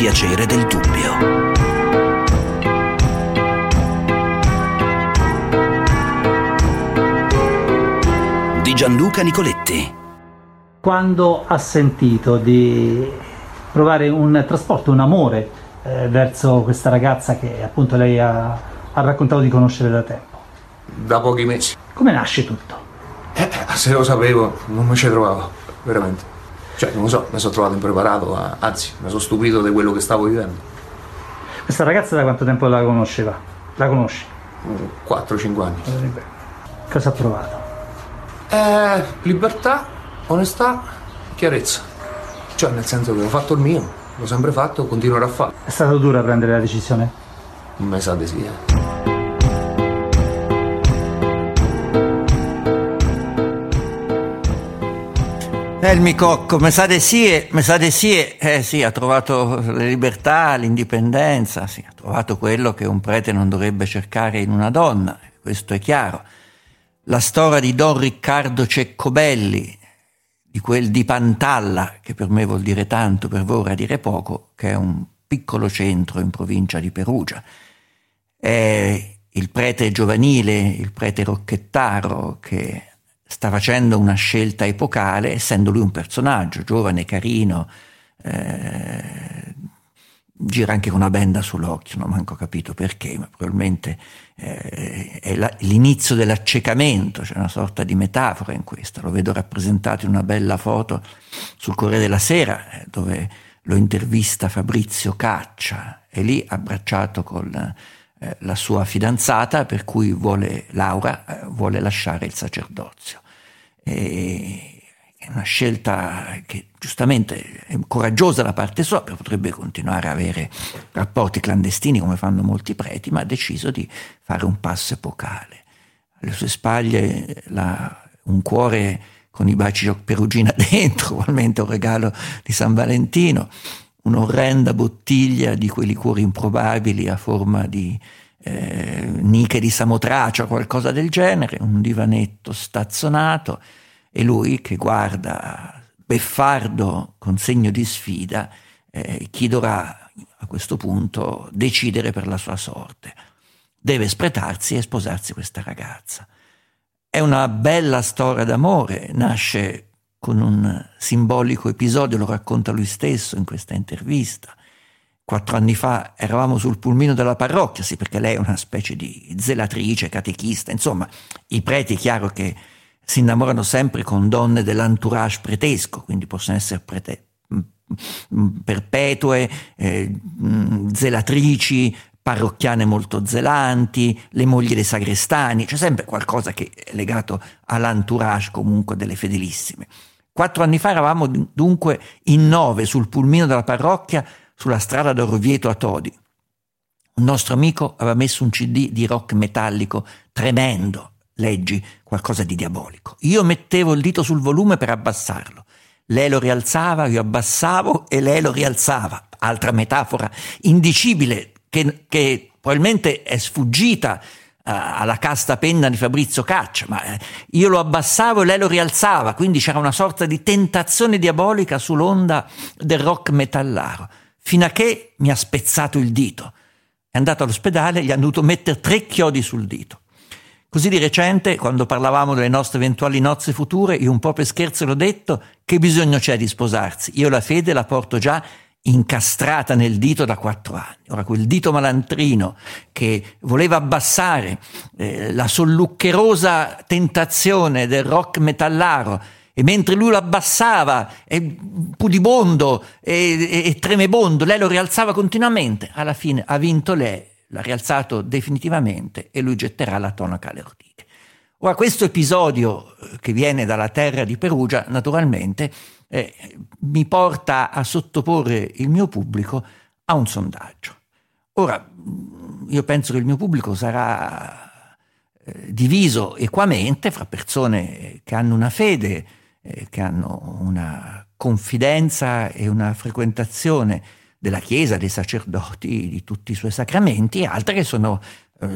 piacere del dubbio. Di Gianluca Nicoletti. Quando ha sentito di provare un trasporto, un amore verso questa ragazza che appunto lei ha raccontato di conoscere da tempo? Da pochi mesi. Come nasce tutto? Se lo sapevo non mi ci trovavo, veramente. Cioè non lo so, mi sono trovato impreparato, anzi mi sono stupito di quello che stavo vivendo. Questa ragazza da quanto tempo la conosceva? La conosci? 4-5 anni. Cosa ha provato? Libertà, onestà, chiarezza. Cioè nel senso che ho fatto il mio, l'ho sempre fatto, continuerò a farlo. È stato duro prendere la decisione? Mi sa di sì. Il micocco, mi sa di sì, ha trovato la libertà, l'indipendenza, sì, ha trovato quello che un prete non dovrebbe cercare in una donna, questo è chiaro. La storia di Don Riccardo Ceccobelli, di quel di Pantalla, che per me vuol dire tanto, per voi vorrà dire poco, che è un piccolo centro in provincia di Perugia. È il prete giovanile, il prete rocchettaro, che sta facendo una scelta epocale, essendo lui un personaggio, giovane, carino, gira anche con una benda sull'occhio, non ho manco capito perché, ma probabilmente l'inizio dell'accecamento, c'è una sorta di metafora in questo, lo vedo rappresentato in una bella foto sul Corriere della Sera, dove lo intervista Fabrizio Caccia, e lì abbracciato con la sua fidanzata, per cui Laura vuole lasciare il sacerdozio. È una scelta che giustamente è coraggiosa da parte sua, potrebbe continuare a avere rapporti clandestini come fanno molti preti, ma ha deciso di fare un passo epocale. Alle sue spaglie un cuore con i baci Perugina dentro, probabilmente un regalo di San Valentino, un'orrenda bottiglia di quei liquori improbabili a forma di Nike di Samotracia o qualcosa del genere, un divanetto stazzonato, e lui che guarda beffardo con segno di sfida chi dovrà a questo punto decidere per la sua sorte. Deve spretarsi e sposarsi questa ragazza. È una bella storia d'amore, nasce con un simbolico episodio, lo racconta lui stesso in questa intervista. 4 anni fa eravamo sul pulmino della parrocchia, sì, perché lei è una specie di zelatrice, catechista, insomma, i preti è chiaro che si innamorano sempre con donne dell'entourage pretesco, quindi possono essere perpetue, zelatrici, parrocchiane molto zelanti, le mogli dei sagrestani, c'è sempre qualcosa che è legato all'entourage comunque delle fedelissime. 4 anni fa eravamo dunque in 9 sul pulmino della parrocchia sulla strada da Orvieto a Todi. Un nostro amico aveva messo un CD di rock metallico tremendo, leggi, qualcosa di diabolico. Io mettevo il dito sul volume per abbassarlo. Lei lo rialzava, io abbassavo e lei lo rialzava. Altra metafora indicibile che probabilmente è sfuggita alla casta penna di Fabrizio Caccia, ma io lo abbassavo e lei lo rialzava, quindi c'era una sorta di tentazione diabolica sull'onda del rock metallaro, fino a che mi ha spezzato il dito. È andato all'ospedale, gli hanno dovuto mettere 3 chiodi sul dito. Così di recente, quando parlavamo delle nostre eventuali nozze future, io un po' per scherzo l'ho detto: che bisogno c'è di sposarsi? Io la fede la porto già incastrata nel dito da 4 anni. Ora quel dito malantrino che voleva abbassare la solluccherosa tentazione del rock metallaro, e mentre lui lo abbassava pudibondo e tremebondo, lei lo rialzava continuamente, alla fine ha vinto lei, l'ha rialzato definitivamente e lui getterà la tonaca alle ortiche. Ora questo episodio che viene dalla terra di Perugia naturalmente mi porta a sottoporre il mio pubblico a un sondaggio. Ora, io penso che il mio pubblico sarà diviso equamente fra persone che hanno una fede, che hanno una confidenza e una frequentazione della Chiesa, dei sacerdoti, di tutti i suoi sacramenti, e altre che sono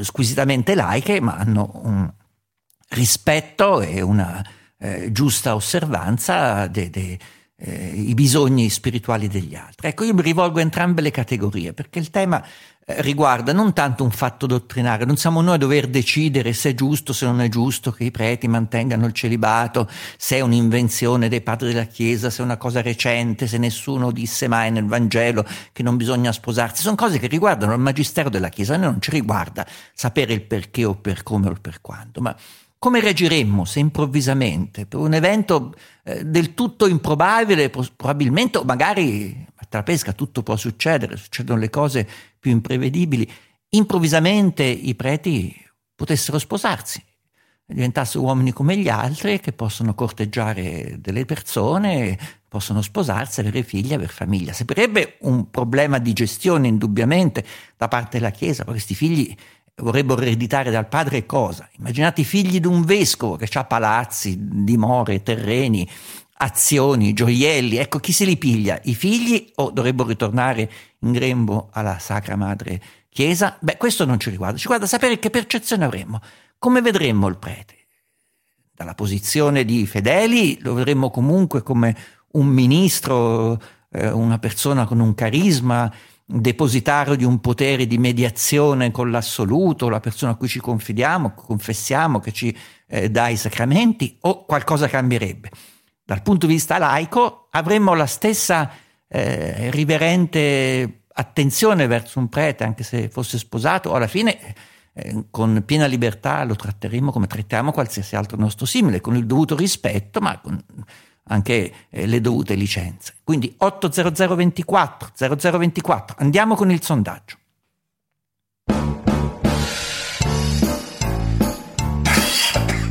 squisitamente laiche, ma hanno un rispetto e una giusta osservanza i bisogni spirituali degli altri. Ecco, io mi rivolgo a entrambe le categorie, perché il tema riguarda non tanto un fatto dottrinario, non siamo noi a dover decidere se è giusto, se non è giusto che i preti mantengano il celibato, se è un'invenzione dei padri della Chiesa, se è una cosa recente, se nessuno disse mai nel Vangelo che non bisogna sposarsi. Sono cose che riguardano il magistero della Chiesa, a noi non ci riguarda sapere il perché o per come o per quando, ma come reagiremmo se improvvisamente, per un evento del tutto improbabile, probabilmente, o magari a Trapesca tutto può succedere, succedono le cose più imprevedibili, improvvisamente i preti potessero sposarsi, diventassero uomini come gli altri che possono corteggiare delle persone, possono sposarsi, avere figli, avere famiglia. Sarebbe un problema di gestione indubbiamente da parte della Chiesa, perché questi figli vorrebbero ereditare dal padre cosa? Immaginate i figli di un vescovo che ha palazzi, dimore, terreni, azioni, gioielli. Ecco, chi se li piglia? I figli o dovrebbero ritornare in grembo alla Sacra Madre Chiesa? Beh, questo non ci riguarda, ci guarda sapere che percezione avremmo, come vedremmo il prete. Dalla posizione di fedeli lo vedremmo comunque come un ministro, una persona con un carisma, depositario di un potere di mediazione con l'assoluto, la persona a cui ci confidiamo, confessiamo, che ci dà i sacramenti, o qualcosa cambierebbe? Dal punto di vista laico avremmo la stessa riverente attenzione verso un prete, anche se fosse sposato, o alla fine con piena libertà lo tratteremmo come trattiamo qualsiasi altro nostro simile, con il dovuto rispetto, ma con anche le dovute licenze. Quindi 80024 0024, andiamo con il sondaggio.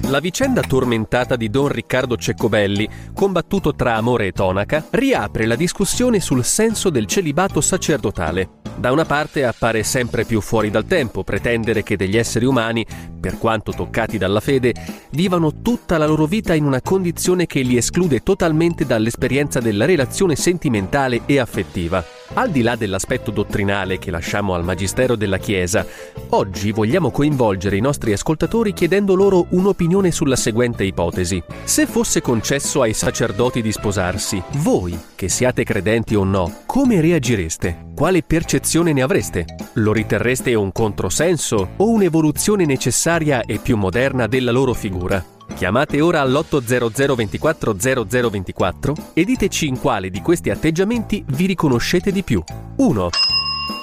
La vicenda tormentata di Don Riccardo Ceccobelli, combattuto tra amore e tonaca, riapre la discussione sul senso del celibato sacerdotale. Da una parte appare sempre più fuori dal tempo pretendere che degli esseri umani, per quanto toccati dalla fede, vivano tutta la loro vita in una condizione che li esclude totalmente dall'esperienza della relazione sentimentale e affettiva. Al di là dell'aspetto dottrinale che lasciamo al magistero della Chiesa, oggi vogliamo coinvolgere i nostri ascoltatori chiedendo loro un'opinione sulla seguente ipotesi. Se fosse concesso ai sacerdoti di sposarsi, voi, che siate credenti o no, come reagireste? Quale percezione ne avreste? Lo riterreste un controsenso o un'evoluzione necessaria e più moderna della loro figura? Chiamate ora all'800 24 0024 e diteci in quale di questi atteggiamenti vi riconoscete di più. 1.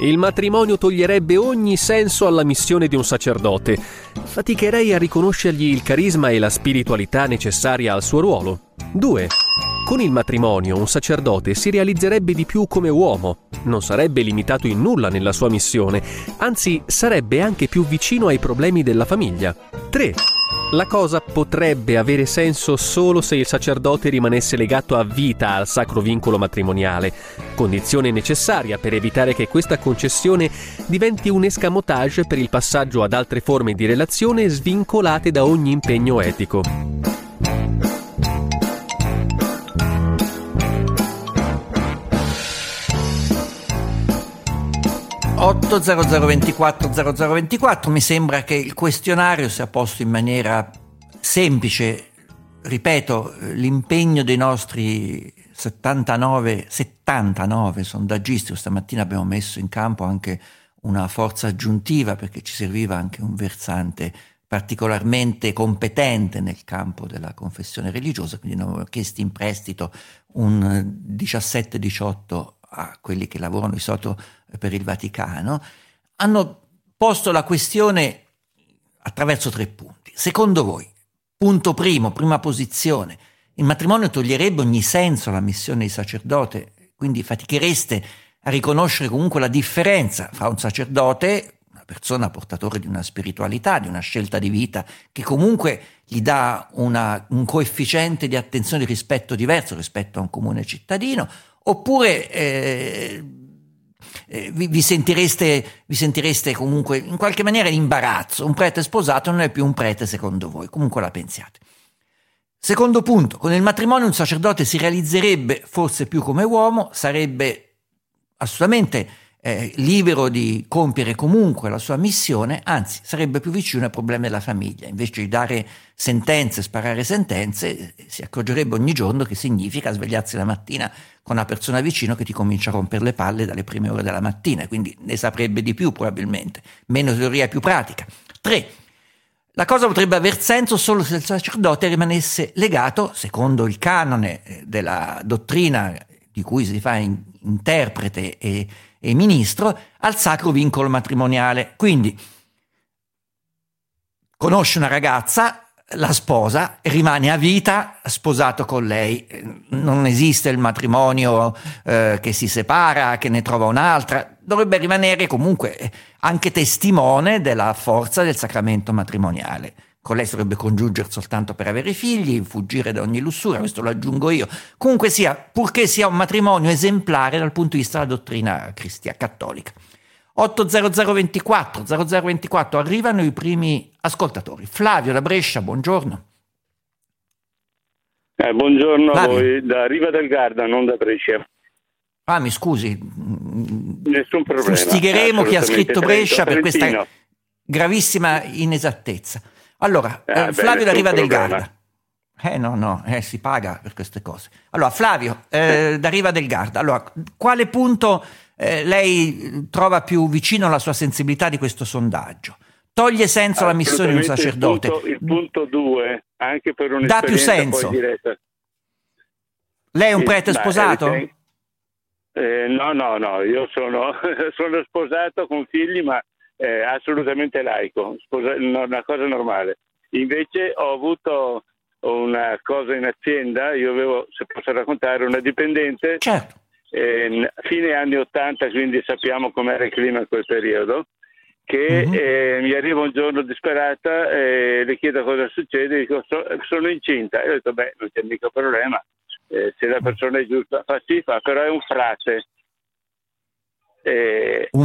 Il matrimonio toglierebbe ogni senso alla missione di un sacerdote. Faticherei a riconoscergli il carisma e la spiritualità necessaria al suo ruolo. 2. Con il matrimonio un sacerdote si realizzerebbe di più come uomo, non sarebbe limitato in nulla nella sua missione, anzi sarebbe anche più vicino ai problemi della famiglia. 3. La cosa potrebbe avere senso solo se il sacerdote rimanesse legato a vita al sacro vincolo matrimoniale, condizione necessaria per evitare che questa concessione diventi un escamotage per il passaggio ad altre forme di relazione svincolate da ogni impegno etico. (800 24 0024) Mi sembra che il questionario sia posto in maniera semplice. Ripeto, l'impegno dei nostri 79 sondaggisti. Stamattina abbiamo messo in campo anche una forza aggiuntiva perché ci serviva anche un versante particolarmente competente nel campo della confessione religiosa, quindi ne abbiamo chiesto in prestito un 17-18 a quelli che lavorano di solito per il Vaticano. Hanno posto la questione attraverso 3 punti. Secondo voi, punto primo, prima posizione, il matrimonio toglierebbe ogni senso alla missione di sacerdote, quindi fatichereste a riconoscere comunque la differenza fra un sacerdote, una persona portatore di una spiritualità, di una scelta di vita, che comunque gli dà un coefficiente di attenzione e di rispetto diverso rispetto a un comune cittadino, oppure vi sentireste comunque in qualche maniera in imbarazzo, un prete sposato non è più un prete secondo voi, comunque la pensiate. Secondo punto, con il matrimonio un sacerdote si realizzerebbe forse più come uomo, sarebbe assolutamente libero di compiere comunque la sua missione, anzi sarebbe più vicino ai problemi della famiglia. Invece di dare sentenze, sparare sentenze, si accorgerebbe ogni giorno che significa svegliarsi la mattina con una persona vicino che ti comincia a rompere le palle dalle prime ore della mattina, quindi ne saprebbe di più probabilmente, meno teoria e più pratica. 3. La cosa potrebbe aver senso solo se il sacerdote rimanesse legato, secondo il canone della dottrina di cui si fa interprete e ministro, al sacro vincolo matrimoniale. Quindi conosce una ragazza, la sposa, rimane a vita sposato con lei, non esiste il matrimonio che si separa, che ne trova un'altra, dovrebbe rimanere comunque anche testimone della forza del sacramento matrimoniale. Con lei dovrebbe congiungersi soltanto per avere figli, fuggire da ogni lussura, questo lo aggiungo io. Comunque sia, purché sia un matrimonio esemplare dal punto di vista della dottrina cristiana cattolica. 80024, arrivano i primi ascoltatori. Flavio da Brescia, buongiorno. Buongiorno Flavio. A voi, da Riva del Garda, non da Brescia. Ah, mi scusi. Nessun problema. Fustigheremo chi ha scritto Brescia per questa gravissima inesattezza. Allora, Flavio da Riva del Garda. Si paga per queste cose. Allora, Flavio, da Riva del Garda. Allora, quale punto lei trova più vicino alla sua sensibilità di questo sondaggio? Toglie senso alla missione di un sacerdote. Il punto 2, anche per un'esperienza. Dà più senso. Lei è un prete sposato? No, io sono sposato con figli, ma assolutamente laico, una cosa normale. Invece ho avuto una cosa in azienda, io avevo, se posso raccontare, una dipendente. Certo. Fine anni 80, quindi sappiamo com'era il clima in quel periodo, che mi arriva un giorno disperata e le chiedo cosa succede, dico sono incinta, e ho detto non c'è mica problema, se la persona è giusta fa, però è un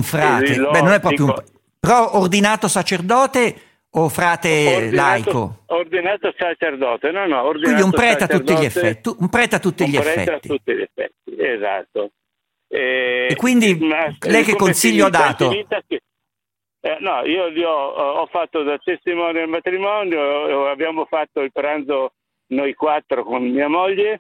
frate, non è proprio un... però ordinato sacerdote o frate laico? Ordinato sacerdote, ordinato. Quindi un prete a tutti gli effetti. Un prete a tutti gli effetti, esatto. E quindi lei che consiglio ha dato? Io ho fatto da testimone al matrimonio, abbiamo fatto il pranzo noi quattro con mia moglie,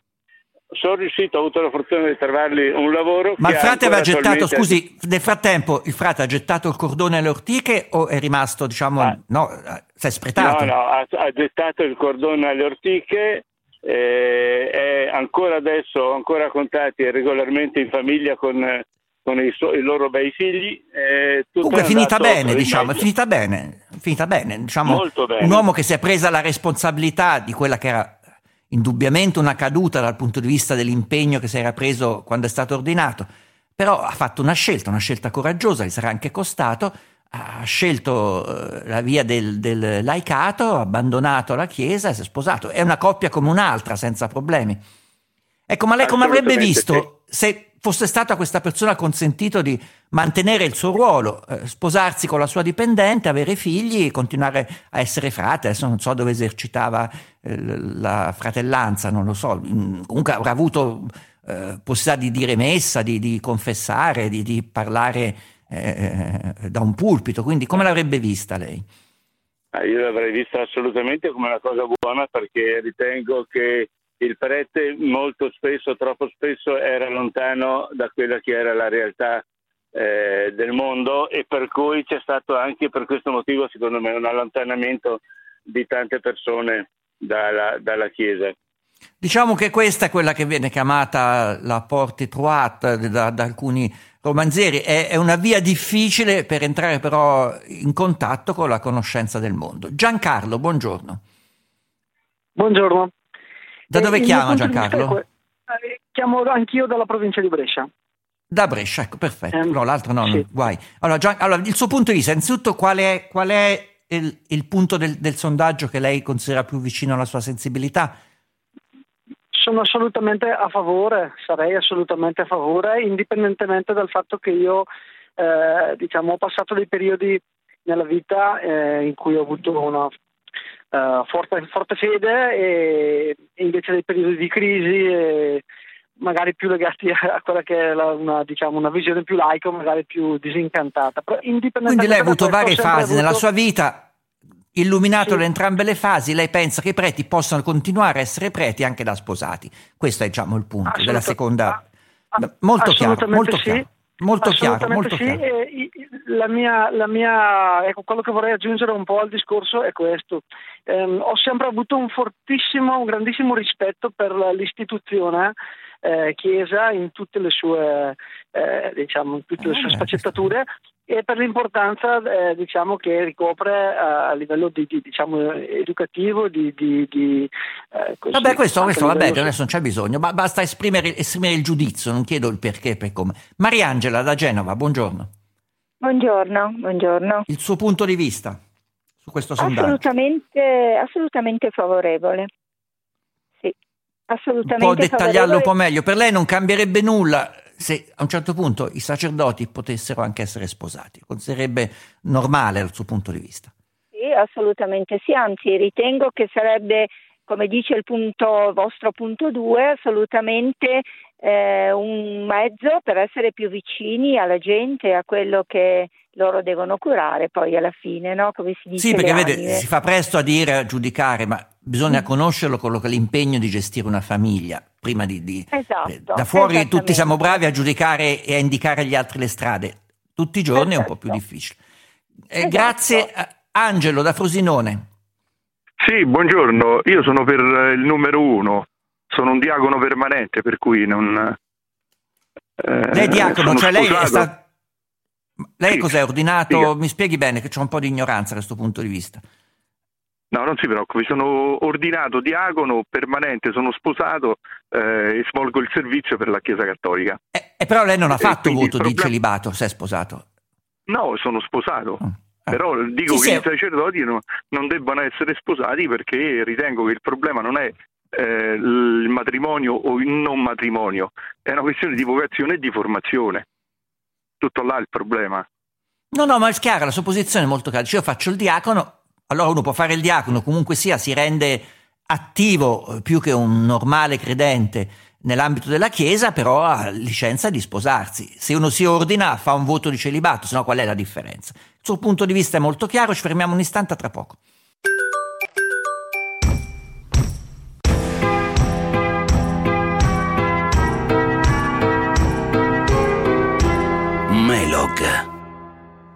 sono riuscito, ho avuto la fortuna di trovargli un lavoro. Ma il frate aveva gettato, scusi, nel frattempo il frate ha gettato il cordone alle ortiche o è rimasto, si è spretato? Ha gettato il cordone alle ortiche, è ancora adesso, ho ancora contatti regolarmente in famiglia con i loro bei figli. Comunque è finita bene. Molto bene. Un uomo che si è presa la responsabilità di quella che era indubbiamente una caduta dal punto di vista dell'impegno che si era preso quando è stato ordinato, però ha fatto una scelta coraggiosa, gli sarà anche costato, ha scelto la via del laicato, ha abbandonato la Chiesa e si è sposato, è una coppia come un'altra senza problemi. Ecco, ma lei come avrebbe visto se fosse stato a questa persona consentito di mantenere il suo ruolo, sposarsi con la sua dipendente, avere figli, continuare a essere frate? Adesso non so dove esercitava la fratellanza, non lo so, comunque avrà avuto possibilità di dire messa, di confessare, di parlare da un pulpito, quindi come l'avrebbe vista lei? Io l'avrei vista assolutamente come una cosa buona, perché ritengo che il prete molto spesso, troppo spesso, era lontano da quella che era la realtà del mondo, e per cui c'è stato anche per questo motivo, secondo me, un allontanamento di tante persone dalla Chiesa. Diciamo che questa è quella che viene chiamata la porte étroite da alcuni romanzieri, è una via difficile per entrare però in contatto con la conoscenza del mondo. Giancarlo, buongiorno. Buongiorno. Da dove chiama Giancarlo? Chiamo anch'io dalla provincia di Brescia. Da Brescia, ecco, perfetto. Sì. Guai. Allora, il suo punto di vista, innanzitutto, qual è il punto del sondaggio che lei considera più vicino alla sua sensibilità? Sono assolutamente a favore, sarei assolutamente a favore, indipendentemente dal fatto che io, ho passato dei periodi nella vita in cui ho avuto una forte fede e invece dei periodi di crisi magari più legati a quella che è una visione più laica, magari più disincantata. Però, quindi lei ha avuto varie fasi nella sua vita, illuminato da entrambe le fasi. Lei pensa che i preti possano continuare a essere preti anche da sposati. Questo è, diciamo, il punto della seconda. Molto chiaro. La mia, quello che vorrei aggiungere un po' al discorso è questo. Ho sempre avuto un grandissimo rispetto per l'istituzione Chiesa in tutte le sue sfaccettature e per l'importanza che ricopre a livello di educativo adesso non c'è bisogno, ma basta esprimere il giudizio, non chiedo il perché per come. Mariangela da Genova, buongiorno. Buongiorno. Il suo punto di vista su questo sondaggio? Assolutamente favorevole. Assolutamente. Può dettagliarlo un po' meglio? Per lei non cambierebbe nulla se a un certo punto i sacerdoti potessero anche essere sposati, considererebbe normale dal suo punto di vista? Sì, assolutamente sì, anzi ritengo che sarebbe, come dice il vostro punto 2, assolutamente un mezzo per essere più vicini alla gente, a quello che loro devono curare poi alla fine, no? Come si dice. Sì, perché vede, si fa presto a dire, a giudicare, ma bisogna conoscerlo quello che è l'impegno di gestire una famiglia prima di da fuori tutti siamo bravi a giudicare e a indicare agli altri le strade, tutti i giorni è un po' più difficile. Grazie. Angelo da Frosinone. Sì, buongiorno, io sono per il numero 1, sono un diacono permanente, per cui non... lei è diacono, cioè lei è stato... Lei sì, cos'è, ordinato? Sì. Mi spieghi bene, che c'è un po' di ignoranza da questo punto di vista. No, non si preoccupi, sono ordinato diacono permanente, sono sposato e svolgo il servizio per la Chiesa Cattolica. E però lei non ha fatto voto di celibato, se è sposato? No, sono sposato. Però dico che i sacerdoti non debbano essere sposati, perché ritengo che il problema non è il matrimonio o il non matrimonio, è una questione di vocazione e di formazione. Tutto là il problema. No, ma è chiara, la sua posizione è molto chiara. Cioè, io faccio il diacono, allora uno può fare il diacono, comunque sia, si rende attivo più che un normale credente nell'ambito della Chiesa, però ha licenza di sposarsi. Se uno si ordina fa un voto di celibato, sennò qual è la differenza? Il suo punto di vista è molto chiaro, ci fermiamo un istante, tra poco.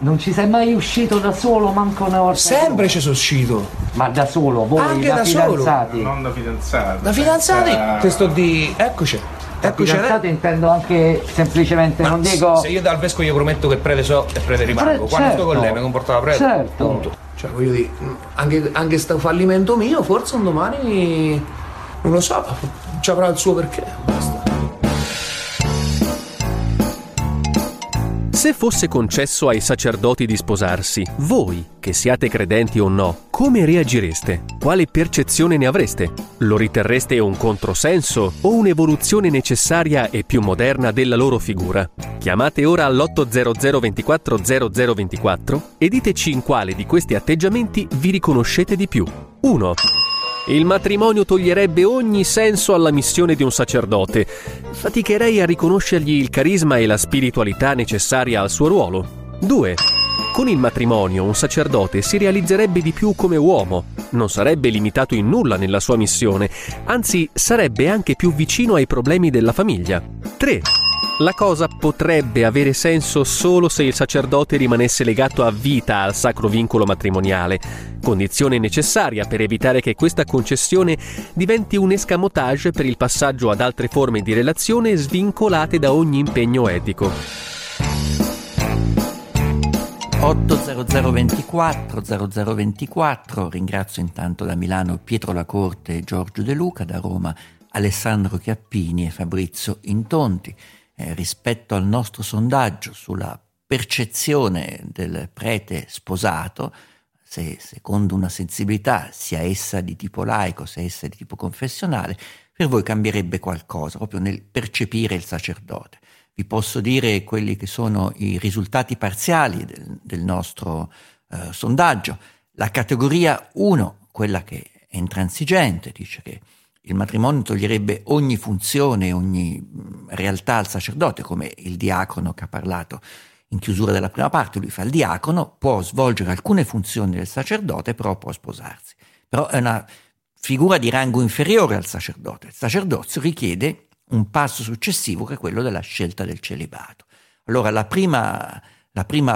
Non ci sei mai uscito da solo manco una volta? Sempre ci sono uscito. Ma da solo? Voi? Anche da fidanzati? Solo? Non da fidanzati. Da fidanzati? Te sto di... Eccoci. Fidanzati intendo anche semplicemente, ma non dico... Se io dal vescovo io prometto che prete so e prete rimango. Quando sto con lei mi comportava prete. Certo. Punto. Cioè voglio dire, anche sto fallimento mio forse un domani... Non lo so, ci avrà il suo perché. Basta. Se fosse concesso ai sacerdoti di sposarsi, voi, che siate credenti o no, come reagireste? Quale percezione ne avreste? Lo riterreste un controsenso o un'evoluzione necessaria e più moderna della loro figura? Chiamate ora all'800 24 00 24 e diteci in quale di questi atteggiamenti vi riconoscete di più. 1. Il matrimonio toglierebbe ogni senso alla missione di un sacerdote. Faticherei a riconoscergli il carisma e la spiritualità necessaria al suo ruolo. 2. Con il matrimonio un sacerdote si realizzerebbe di più come uomo. Non sarebbe limitato in nulla nella sua missione, anzi sarebbe anche più vicino ai problemi della famiglia. 3. La cosa potrebbe avere senso solo se il sacerdote rimanesse legato a vita al sacro vincolo matrimoniale, condizione necessaria per evitare che questa concessione diventi un escamotage per il passaggio ad altre forme di relazione svincolate da ogni impegno etico. 800 24 00 24. Ringrazio intanto da Milano Pietro Lacorte e Giorgio De Luca, da Roma Alessandro Chiappini e Fabrizio Intonti. Rispetto al nostro sondaggio sulla percezione del prete sposato, se secondo una sensibilità, sia essa di tipo laico, sia essa di tipo confessionale, per voi cambierebbe qualcosa proprio nel percepire il sacerdote. Vi posso dire quelli che sono i risultati parziali del nostro sondaggio. La categoria 1, quella che è intransigente, dice che Il matrimonio toglierebbe ogni funzione, ogni realtà al sacerdote, come il diacono che ha parlato in chiusura della prima parte. Lui fa il diacono, può svolgere alcune funzioni del sacerdote, però può sposarsi. Però è una figura di rango inferiore al sacerdote. Il sacerdozio richiede un passo successivo che è quello della scelta del celibato. Allora la prima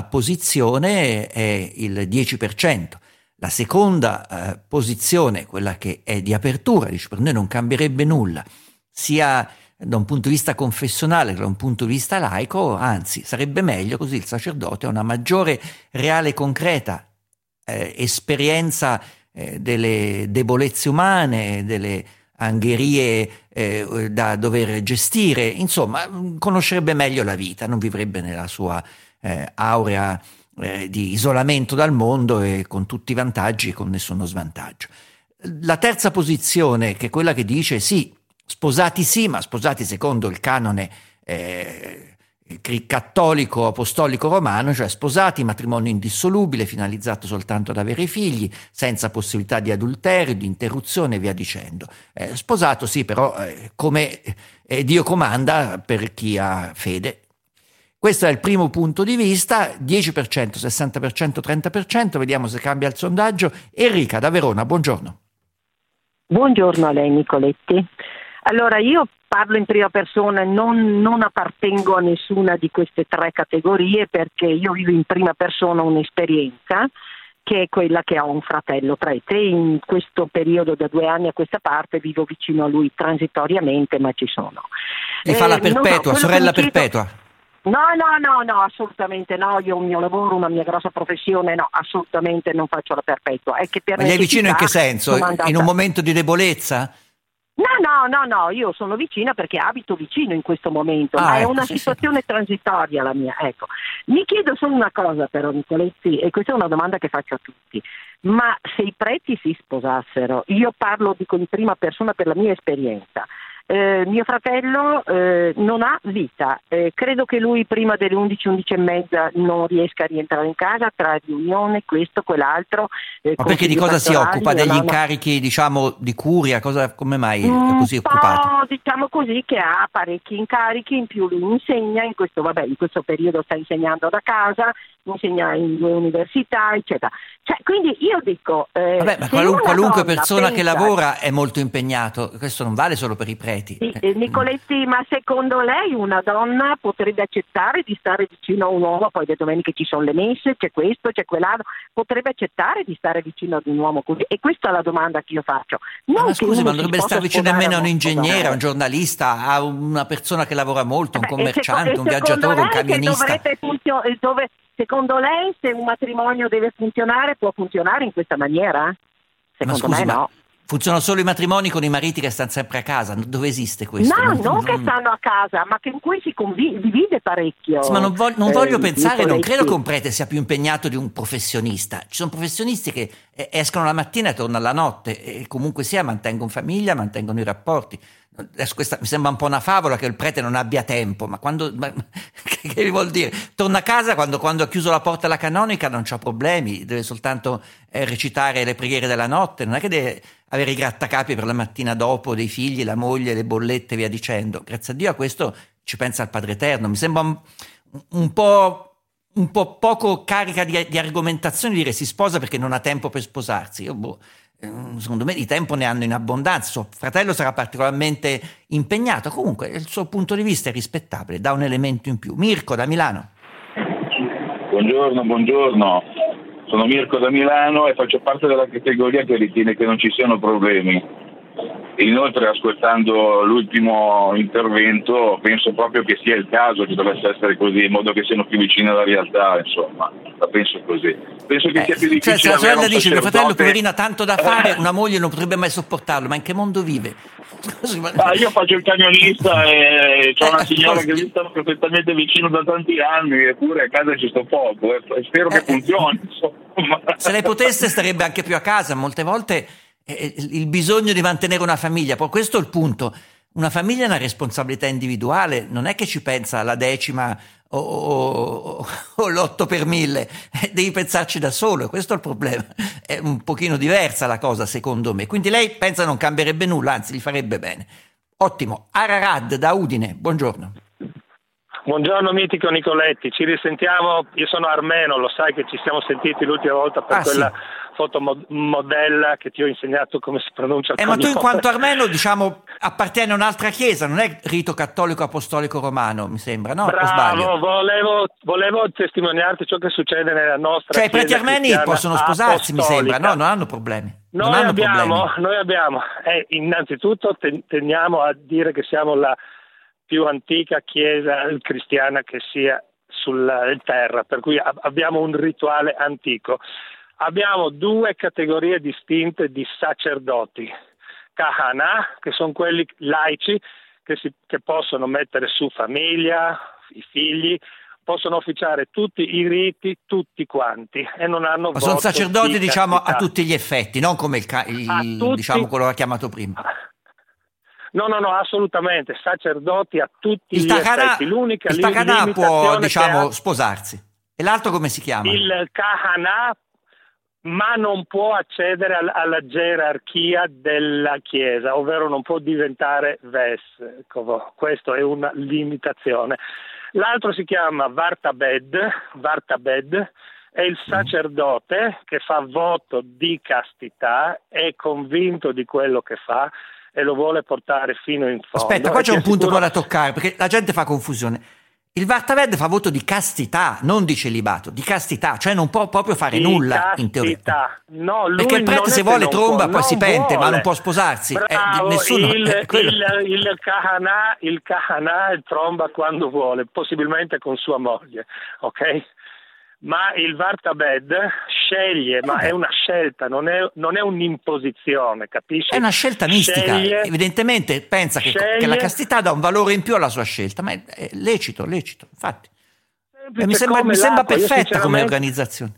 posizione è il 10%, la seconda posizione, quella che è di apertura, dice per noi non cambierebbe nulla, sia da un punto di vista confessionale che da un punto di vista laico, anzi sarebbe meglio così il sacerdote ha una maggiore reale concreta esperienza delle debolezze umane, delle angherie da dover gestire, insomma conoscerebbe meglio la vita, non vivrebbe nella sua aurea di isolamento dal mondo e con tutti i vantaggi e con nessuno svantaggio. La terza posizione, che è quella che dice sì, sposati sì, ma sposati secondo il canone cattolico apostolico romano, cioè sposati, matrimonio indissolubile, finalizzato soltanto ad avere figli, senza possibilità di adulterio, di interruzione e via dicendo. Sposato sì, però come Dio comanda per chi ha fede. Questo è il primo punto di vista, 10%, 60%, 30%, vediamo se cambia il sondaggio. Enrica da Verona, buongiorno. Buongiorno a lei Nicoletti. Allora io parlo in prima persona, non appartengo a nessuna di queste tre categorie perché io vivo in prima persona un'esperienza che è quella che ho un fratello prete, in questo periodo da 2 anni a questa parte vivo vicino a lui transitoriamente, ma ci sono. E fa la perpetua, sorella perpetua? No, assolutamente no, io ho un mio lavoro, una mia grossa professione, no, assolutamente non faccio la perpetua. È che per ma gli è vicino in che senso? In un momento di debolezza? No, io sono vicina perché abito vicino in questo momento, ma ecco, è una situazione transitoria la mia, ecco. Mi chiedo solo una cosa però Nicoletti, e questa è una domanda che faccio a tutti, ma se i preti si sposassero, io parlo dico in prima persona per la mia esperienza, mio fratello non ha vita, credo che lui prima delle 11:30 non riesca a rientrare in casa tra riunione, questo, quell'altro. Ma perché di cosa si occupa? Degli incarichi diciamo di curia? Come mai è così occupato? Diciamo così che ha parecchi incarichi, in più lui insegna, in questo periodo sta insegnando da casa, insegna in 2 università eccetera, cioè quindi io dico ma qualunque persona pensa... che lavora è molto impegnato, questo non vale solo per i preti. Sì, Nicoletti, ma secondo lei una donna potrebbe accettare di stare vicino a un uomo, poi le domeniche ci sono le messe, c'è questo, c'è quell'altro, potrebbe accettare di stare vicino ad un uomo così? E questa è la domanda che io faccio. Non ma scusi, ma non dovrebbe stare vicino nemmeno a un ingegnere, a un giornalista, a una persona che lavora molto, un commerciante, un viaggiatore, un camionista. Secondo lei se un matrimonio deve funzionare può funzionare in questa maniera? Secondo me no. Funzionano solo i matrimoni con i mariti che stanno sempre a casa, dove esiste questo? No, non che stanno a casa, ma che in cui si divide parecchio. Sì, ma non voglio pensare, non credo che un prete sia più impegnato di un professionista. Ci sono professionisti che escono la mattina e tornano alla notte e comunque sia mantengono famiglia, mantengono i rapporti. Questa mi sembra un po' una favola che il prete non abbia tempo, ma che vuol dire? Torna a casa quando ha chiuso la porta alla canonica, non c'ha problemi, deve soltanto recitare le preghiere della notte, non è che deve avere i grattacapi per la mattina dopo, dei figli, la moglie, le bollette, via dicendo. Grazie a Dio a questo ci pensa il Padre Eterno. Mi sembra un po' poco carica di argomentazioni dire si sposa perché non ha tempo per sposarsi. Secondo me di tempo ne hanno in abbondanza, suo fratello sarà particolarmente impegnato, comunque il suo punto di vista è rispettabile, dà un elemento in più. Mirko da Milano. Buongiorno, sono Mirko da Milano e faccio parte della categoria che ritiene che non ci siano problemi. Inoltre ascoltando l'ultimo intervento penso proprio che sia il caso che dovesse essere così, in modo che siano più vicini alla realtà, insomma, la penso così. Penso che sia più difficile. Se la sorella dice mio fratello poverino ha tanto da fare, una moglie non potrebbe mai sopportarlo, ma in che mondo vive? Io faccio il camionista e c'ho una signora che mi sta perfettamente vicino da tanti anni, eppure a casa ci sto poco, spero che funzioni, insomma. Se lei potesse starebbe anche più a casa, molte volte il bisogno di mantenere una famiglia, poi questo è il punto. Una famiglia è una responsabilità individuale, non è che ci pensa la decima o l'8 per 1000, devi pensarci da solo, questo è il problema. È un pochino diversa la cosa, secondo me. Quindi lei pensa non cambierebbe nulla, anzi gli farebbe bene. Ottimo. Ararad da Udine, buongiorno. Buongiorno mitico Nicoletti, ci risentiamo, io sono Armeno, lo sai che ci siamo sentiti l'ultima volta per quella fotomodella che ti ho insegnato come si pronuncia. Ma tu in quanto armeno, diciamo, appartieni a un'altra chiesa, non è rito cattolico apostolico romano, mi sembra, no? Bravo, o sbaglio? Volevo testimoniarti ciò che succede nella nostra chiesa. Cioè i preti armeni possono sposarsi, apostolica. Mi sembra, no? Non hanno problemi. Innanzitutto teniamo a dire che siamo la più antica chiesa cristiana che sia sulla terra, per cui abbiamo un rituale antico. Abbiamo due categorie distinte di sacerdoti: Kahana, che sono quelli laici che possono mettere su famiglia, i figli, possono officiare tutti i riti, tutti quanti, e non hanno voto. Ma sono sacerdoti, diciamo, a tutti gli effetti, non come diciamo quello che ha chiamato prima. No, assolutamente, sacerdoti a tutti gli effetti. L'unica limitazione il Kahana può, diciamo, sposarsi. E l'altro come si chiama? Il Kahana, ma non può accedere alla gerarchia della Chiesa, ovvero non può diventare vescovo. Questo è una limitazione. L'altro si chiama Vartabed, è il sacerdote che fa voto di castità, è convinto di quello che fa e lo vuole portare fino in fondo. Aspetta, qua c'è un punto da toccare, perché la gente fa confusione. Il Vartabed fa voto di castità, non di celibato, di castità, cioè non può proprio fare nulla in teoria. No, lui perché il prete se vuole tromba poi si pente, ma non può sposarsi. Bravo, nessuno, il Kahana tromba quando vuole, possibilmente con sua moglie, ok? Ma il Vartabed sceglie, ma è una scelta, non è un'imposizione, capisci? È una scelta mistica, evidentemente pensa che la castità dà un valore in più alla sua scelta, ma è lecito, infatti. Mi sembra perfetta come organizzazione.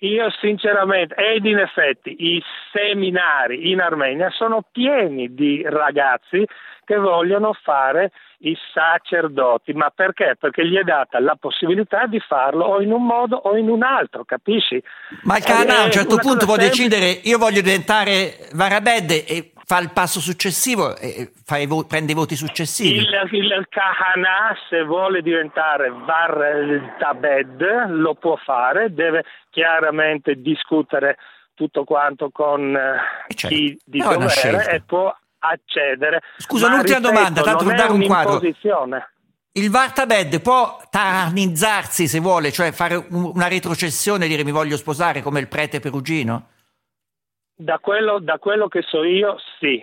Io sinceramente, ed in effetti i seminari in Armenia sono pieni di ragazzi che vogliono fare i sacerdoti, ma perché? Perché gli è data la possibilità di farlo o in un modo o in un altro, capisci? Ma il Kahana a un certo punto può decidere, io voglio diventare Vartabed e fa il passo successivo e prende i voti successivi. Il Kahana, se vuole diventare Vartabed, lo può fare, deve chiaramente discutere tutto quanto con chi di dovere e può accedere. Scusa, l'ultima domanda, tanto per dare un quadro. Il Vartabed può taranizzarsi se vuole, cioè fare una retrocessione e dire mi voglio sposare come il prete perugino? Da quello che so io, sì.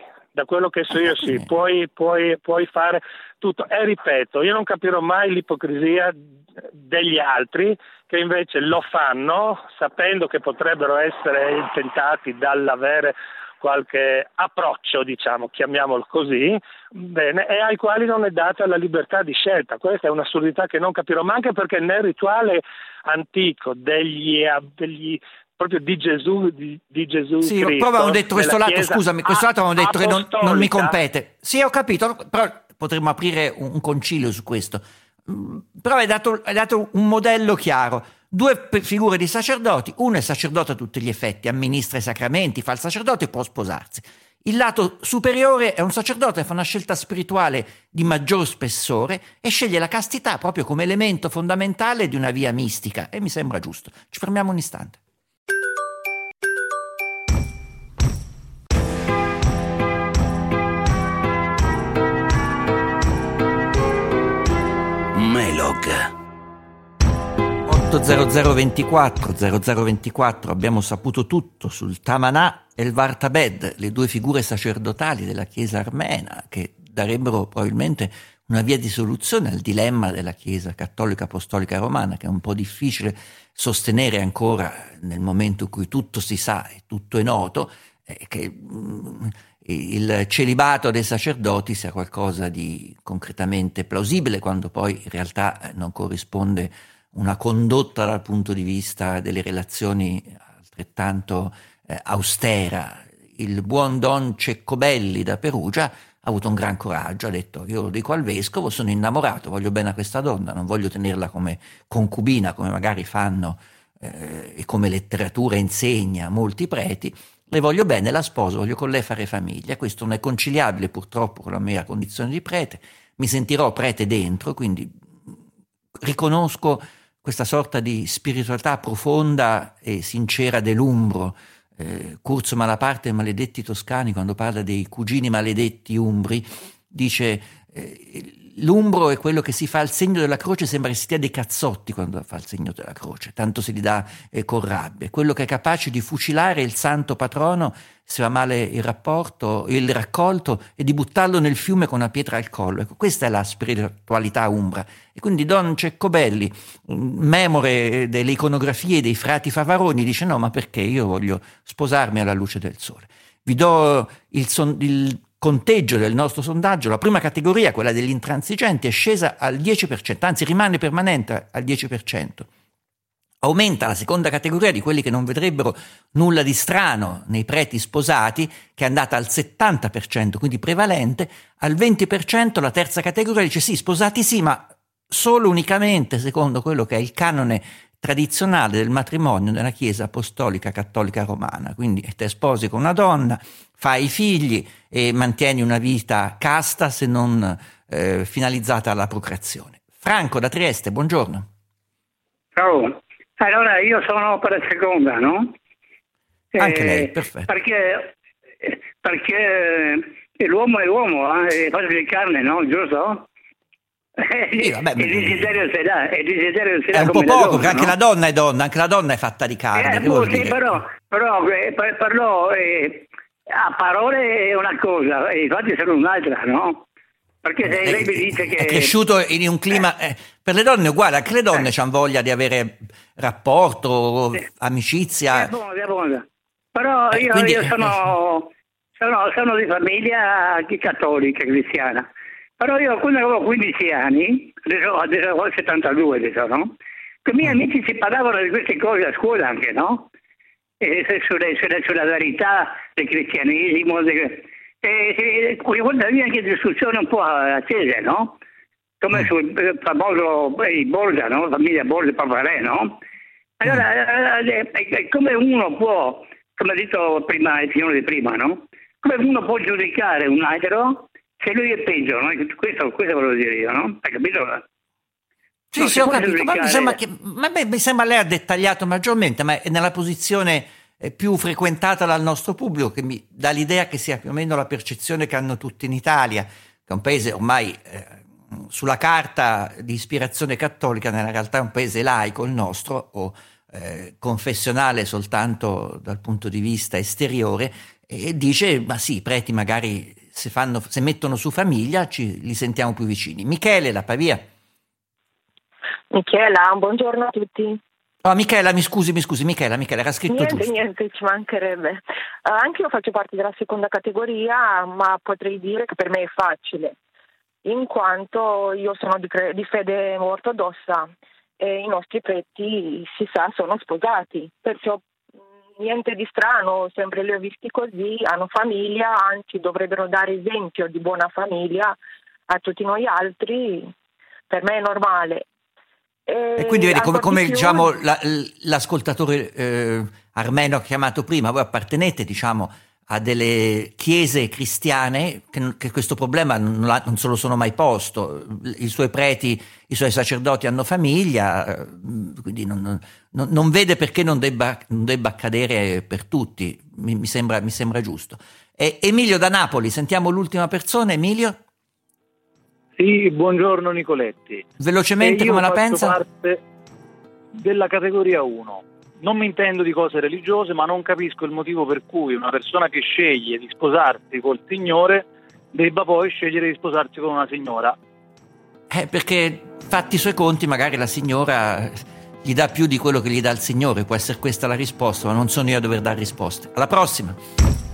Puoi fare tutto. E ripeto, io non capirò mai l'ipocrisia degli altri che invece lo fanno sapendo che potrebbero essere tentati dall'avere qualche approccio, diciamo, chiamiamolo così, bene, e ai quali non è data la libertà di scelta. Questa è un'assurdità che non capirò, ma anche perché nel rituale antico proprio di Gesù sì, Cristo. Sì, avevano detto questo lato, scusami, questo lato avevano detto che non mi compete. Sì, ho capito, però potremmo aprire un concilio su questo. Però hai dato un modello chiaro. Due figure di sacerdoti, uno è sacerdote a tutti gli effetti, amministra i sacramenti, fa il sacerdote e può sposarsi. Il lato superiore è un sacerdote che fa una scelta spirituale di maggior spessore e sceglie la castità proprio come elemento fondamentale di una via mistica, e mi sembra giusto. Ci fermiamo un istante. Melog 0024 abbiamo saputo tutto sul Tamanà e il Vartabed, le due figure sacerdotali della Chiesa armena che darebbero probabilmente una via di soluzione al dilemma della Chiesa cattolica apostolica romana, che è un po' difficile sostenere ancora nel momento in cui tutto si sa e tutto è noto, che il celibato dei sacerdoti sia qualcosa di concretamente plausibile quando poi in realtà non corrisponde una condotta dal punto di vista delle relazioni altrettanto austera. Il buon Don Ceccobelli da Perugia avuto un gran coraggio, ha detto: io lo dico al vescovo, sono innamorato, voglio bene a questa donna, non voglio tenerla come concubina, come magari fanno e come letteratura insegna molti preti, le voglio bene, la sposo, voglio con lei fare famiglia. Questo non è conciliabile purtroppo con la mia condizione di prete, mi sentirò prete dentro, quindi riconosco questa sorta di spiritualità profonda e sincera dell'umbro. Curzo Malaparte, Maledetti Toscani, quando parla dei cugini maledetti umbri, dice l'umbro è quello che si fa il segno della croce, sembra che si dia dei cazzotti quando fa il segno della croce, tanto se li dà con rabbia, quello che è capace di fucilare il santo patrono se va male il rapporto, il raccolto, e di buttarlo nel fiume con una pietra al collo. Ecco, questa è la spiritualità umbra. E quindi Don Ceccobelli, memore delle iconografie dei frati Favaroni, dice: no, ma perché, io voglio sposarmi alla luce del sole. Vi do il conteggio del nostro sondaggio: la prima categoria, quella degli intransigenti, è scesa al 10%, anzi rimane permanente al 10%. Aumenta la seconda categoria di quelli che non vedrebbero nulla di strano nei preti sposati, che è andata al 70%, quindi prevalente, al 20% la terza categoria dice sì, sposati sì, ma solo unicamente secondo quello che è il canone tradizionale del matrimonio nella Chiesa apostolica cattolica romana, quindi te sposi con una donna, fai figli e mantieni una vita casta se non finalizzata alla procreazione. Franco da Trieste, buongiorno. Ciao. Allora io sono per la seconda, no? Anche lei, perfetto. Perché l'uomo è l'uomo, è fatto di carne, no? Giusto? Sì, vabbè, il desiderio si dà. È un po' poco, perché anche la donna è donna, anche la donna è fatta di carne. Sì, però a parole è una cosa, i fatti sono un'altra, no? Perché se lei mi dice che è cresciuto in un clima per le donne è uguale, anche le donne hanno voglia di avere rapporto, amicizia. È buona. Però io sono di famiglia cattolica, cristiana. Però io quando avevo 15 anni, adesso ho 72, adesso, no? Che i miei amici si parlavano di queste cose a scuola anche, no? Sulla verità del cristianesimo, qualche volta viene anche discussione un po' accesa, no? Come sul famoso Borgia, no? Famiglia Borgia, Pavarè, no? Allora, come uno può, come ha detto prima il signore di prima, no? Come uno può giudicare un altro se lui è peggio, no? Questo volevo dire io, no? Hai capito? Sì, no, sì, ho capito, ma mi sembra lei ha dettagliato maggiormente, ma è nella posizione più frequentata dal nostro pubblico, che mi dà l'idea che sia più o meno la percezione che hanno tutti in Italia, che è un paese ormai sulla carta di ispirazione cattolica, nella realtà è un paese laico il nostro, o confessionale soltanto dal punto di vista esteriore, e dice ma sì, i preti magari se mettono su famiglia li sentiamo più vicini. Michele da Pavia. Michela, buongiorno a tutti. Oh, Michela, mi scusi, Michela, era scritto niente, giusto. Niente, ci mancherebbe. Anche io faccio parte della seconda categoria, ma potrei dire che per me è facile, in quanto io sono di fede ortodossa e i nostri preti, si sa, sono sposati, perciò niente di strano, sempre li ho visti così, hanno famiglia, anzi dovrebbero dare esempio di buona famiglia a tutti noi altri, per me è normale. E quindi vedi, come diciamo, l'ascoltatore armeno ha chiamato prima, voi appartenete diciamo a delle chiese cristiane che questo problema non se lo sono mai posto, i suoi preti, i suoi sacerdoti hanno famiglia, quindi non vede perché non debba accadere per tutti, mi sembra giusto. Emilio da Napoli, sentiamo l'ultima persona. Emilio? Sì, buongiorno Nicoletti. Velocemente, come la pensa? Io faccio parte della categoria 1. Non mi intendo di cose religiose, ma non capisco il motivo per cui una persona che sceglie di sposarsi col Signore debba poi scegliere di sposarsi con una signora. Perché fatti i suoi conti, magari la signora gli dà più di quello che gli dà il Signore. Può essere questa la risposta, ma non sono io a dover dare risposte. Alla prossima!